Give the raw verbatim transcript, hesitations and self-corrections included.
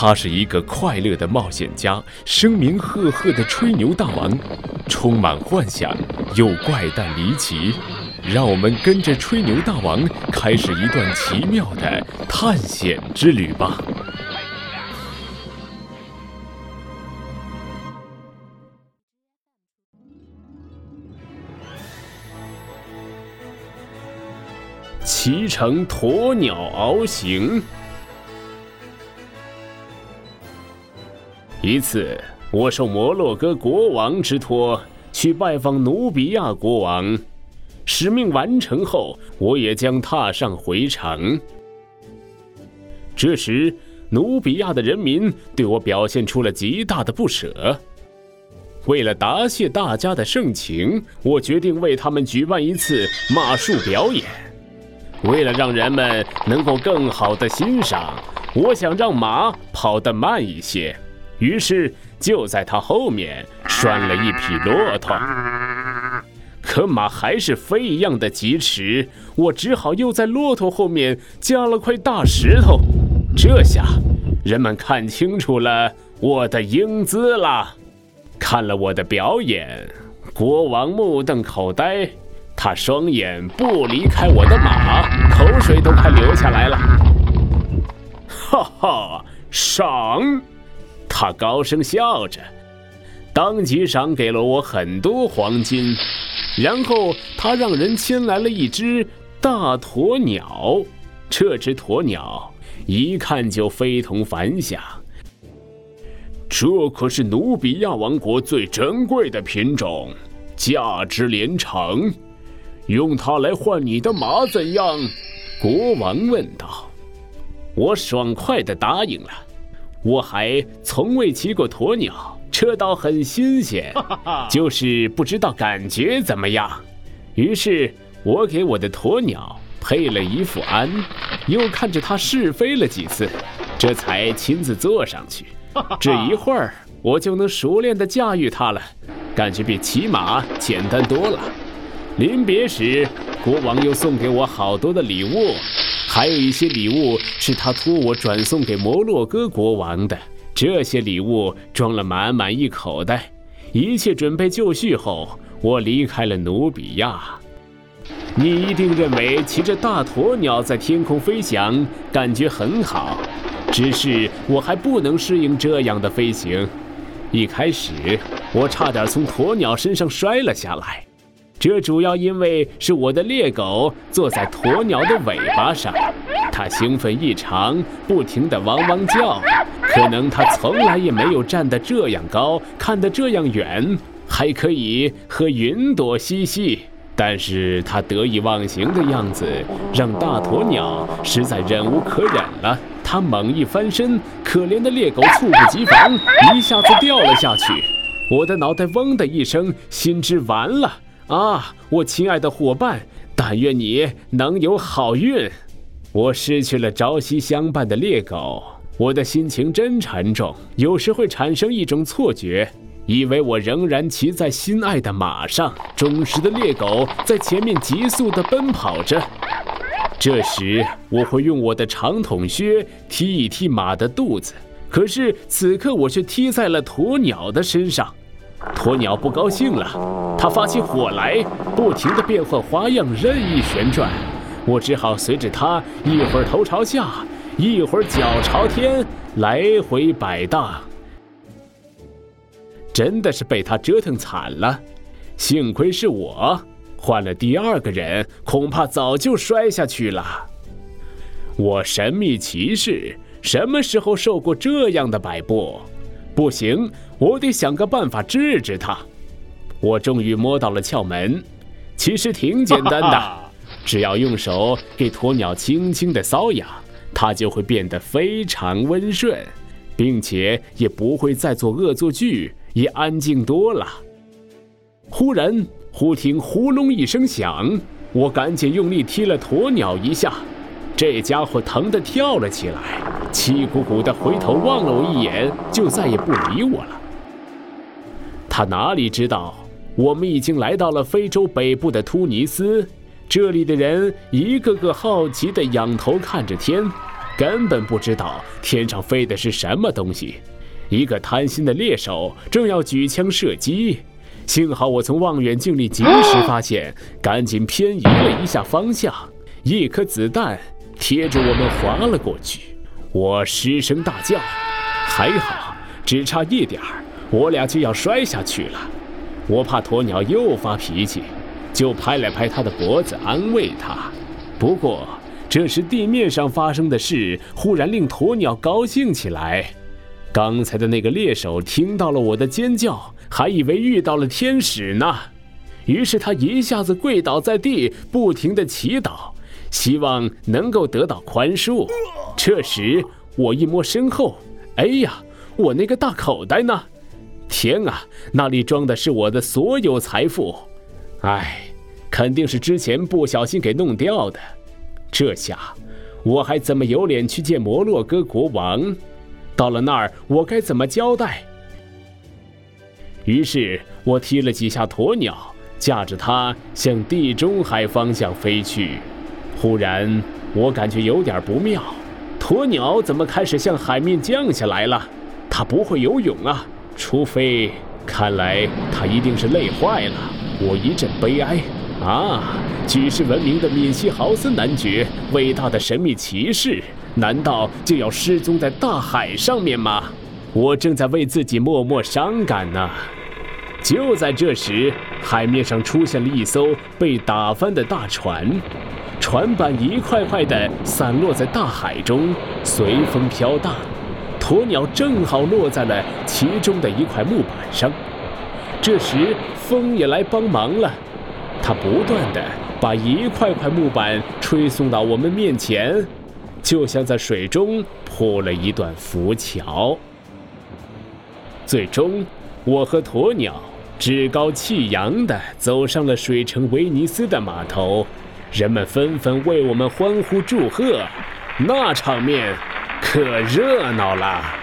他是一个快乐的冒险家，声名赫赫的吹牛大王，充满幻想又怪诞离奇。让我们跟着吹牛大王开始一段奇妙的探险之旅吧。骑乘鸵鸟翱行。一次，我受摩洛哥国王之托去拜访努比亚国王，使命完成后，我也将踏上回程。这时，努比亚的人民对我表现出了极大的不舍。为了答谢大家的盛情，我决定为他们举办一次马术表演。为了让人们能够更好地欣赏，我想让马跑得慢一些。于是就在他后面拴了一匹骆驼，可马还是飞一样的疾驰，我只好又在骆驼后面加了块大石头。这下人们看清楚了我的英姿了。看了我的表演，国王目瞪口呆，他双眼不离开我的马，口水都快流下来了。哈哈，赏！他高声笑着，当即赏给了我很多黄金，然后他让人牵来了一只大鸵鸟。这只鸵鸟一看就非同凡响，这可是努比亚王国最珍贵的品种，价值连城。用它来换你的马怎样？国王问道。我爽快地答应了。我还从未骑过鸵鸟，这倒很新鲜，就是不知道感觉怎么样。于是我给我的鸵鸟配了一副鞍，又看着它试飞了几次，这才亲自坐上去。这一会儿我就能熟练地驾驭它了，感觉比骑马简单多了。临别时，国王又送给我好多的礼物，还有一些礼物是他托我转送给摩洛哥国王的。这些礼物装了满满一口袋。一切准备就绪后，我离开了努比亚。你一定认为骑着大鸵鸟在天空飞翔感觉很好，只是我还不能适应这样的飞行。一开始我差点从鸵鸟身上摔了下来，这主要因为是我的猎狗坐在鸵鸟的尾巴上，它兴奋异常，不停地汪汪叫。可能它从来也没有站得这样高，看得这样远，还可以和云朵嬉戏。但是它得意忘形的样子让大鸵鸟实在忍无可忍了，它猛一翻身，可怜的猎狗猝不及防，一下子掉了下去。我的脑袋嗡的一声，心知完了啊，我亲爱的伙伴，但愿你能有好运。我失去了朝夕相伴的猎狗，我的心情真沉重，有时会产生一种错觉，以为我仍然骑在心爱的马上，忠实的猎狗在前面急速地奔跑着。这时我会用我的长筒靴踢一踢马的肚子，可是此刻我却踢在了鸵鸟的身上。鸵鸟不高兴了，它发起火来，不停地变换花样，任意旋转。我只好随着它，一会儿头朝下，一会儿脚朝天，来回摆荡。真的是被它折腾惨了。幸亏是我，换了第二个人，恐怕早就摔下去了。我神秘骑士什么时候受过这样的摆布？不行，我得想个办法治治它。我终于摸到了窍门，其实挺简单的，只要用手给鸵鸟轻轻的搔痒，它就会变得非常温顺，并且也不会再做恶作剧，也安静多了。忽然，忽听呼隆一声响，我赶紧用力踢了鸵鸟一下，这家伙疼得跳了起来。气鼓鼓的回头望了我一眼，就再也不理我了。他哪里知道，我们已经来到了非洲北部的突尼斯，这里的人一个个好奇地仰头看着天，根本不知道天上飞的是什么东西。一个贪心的猎手正要举枪射击，幸好我从望远镜里及时发现，赶紧偏移了一下方向，一颗子弹贴着我们划了过去。我失声大叫，还好只差一点儿，我俩就要摔下去了。我怕鸵鸟又发脾气，就拍了拍他的脖子安慰他。不过这时地面上发生的事忽然令鸵鸟高兴起来，刚才的那个猎手听到了我的尖叫，还以为遇到了天使呢，于是他一下子跪倒在地，不停地祈祷，希望能够得到宽恕。这时我一摸身后，哎呀，我那个大口袋呢？天啊，那里装的是我的所有财富。哎，肯定是之前不小心给弄掉的。这下我还怎么有脸去见摩洛哥国王？到了那儿我该怎么交代？于是我踢了几下鸵鸟，驾着它向地中海方向飞去。忽然我感觉有点不妙，鸵鸟怎么开始向海面降下来了？它不会游泳啊，除非……看来它一定是累坏了。我一阵悲哀啊！举世闻名的敏西豪森男爵，伟大的神秘骑士，难道就要失踪在大海上面吗？我正在为自己默默伤感呢。就在这时，海面上出现了一艘被打翻的大船，船板一块块的散落在大海中，随风飘荡。鸵鸟正好落在了其中的一块木板上。这时风也来帮忙了，它不断地把一块块木板吹送到我们面前，就像在水中铺了一段浮桥。最终我和鸵鸟趾高气扬地走上了水城威尼斯的码头，人们纷纷为我们欢呼祝贺，那场面可热闹了。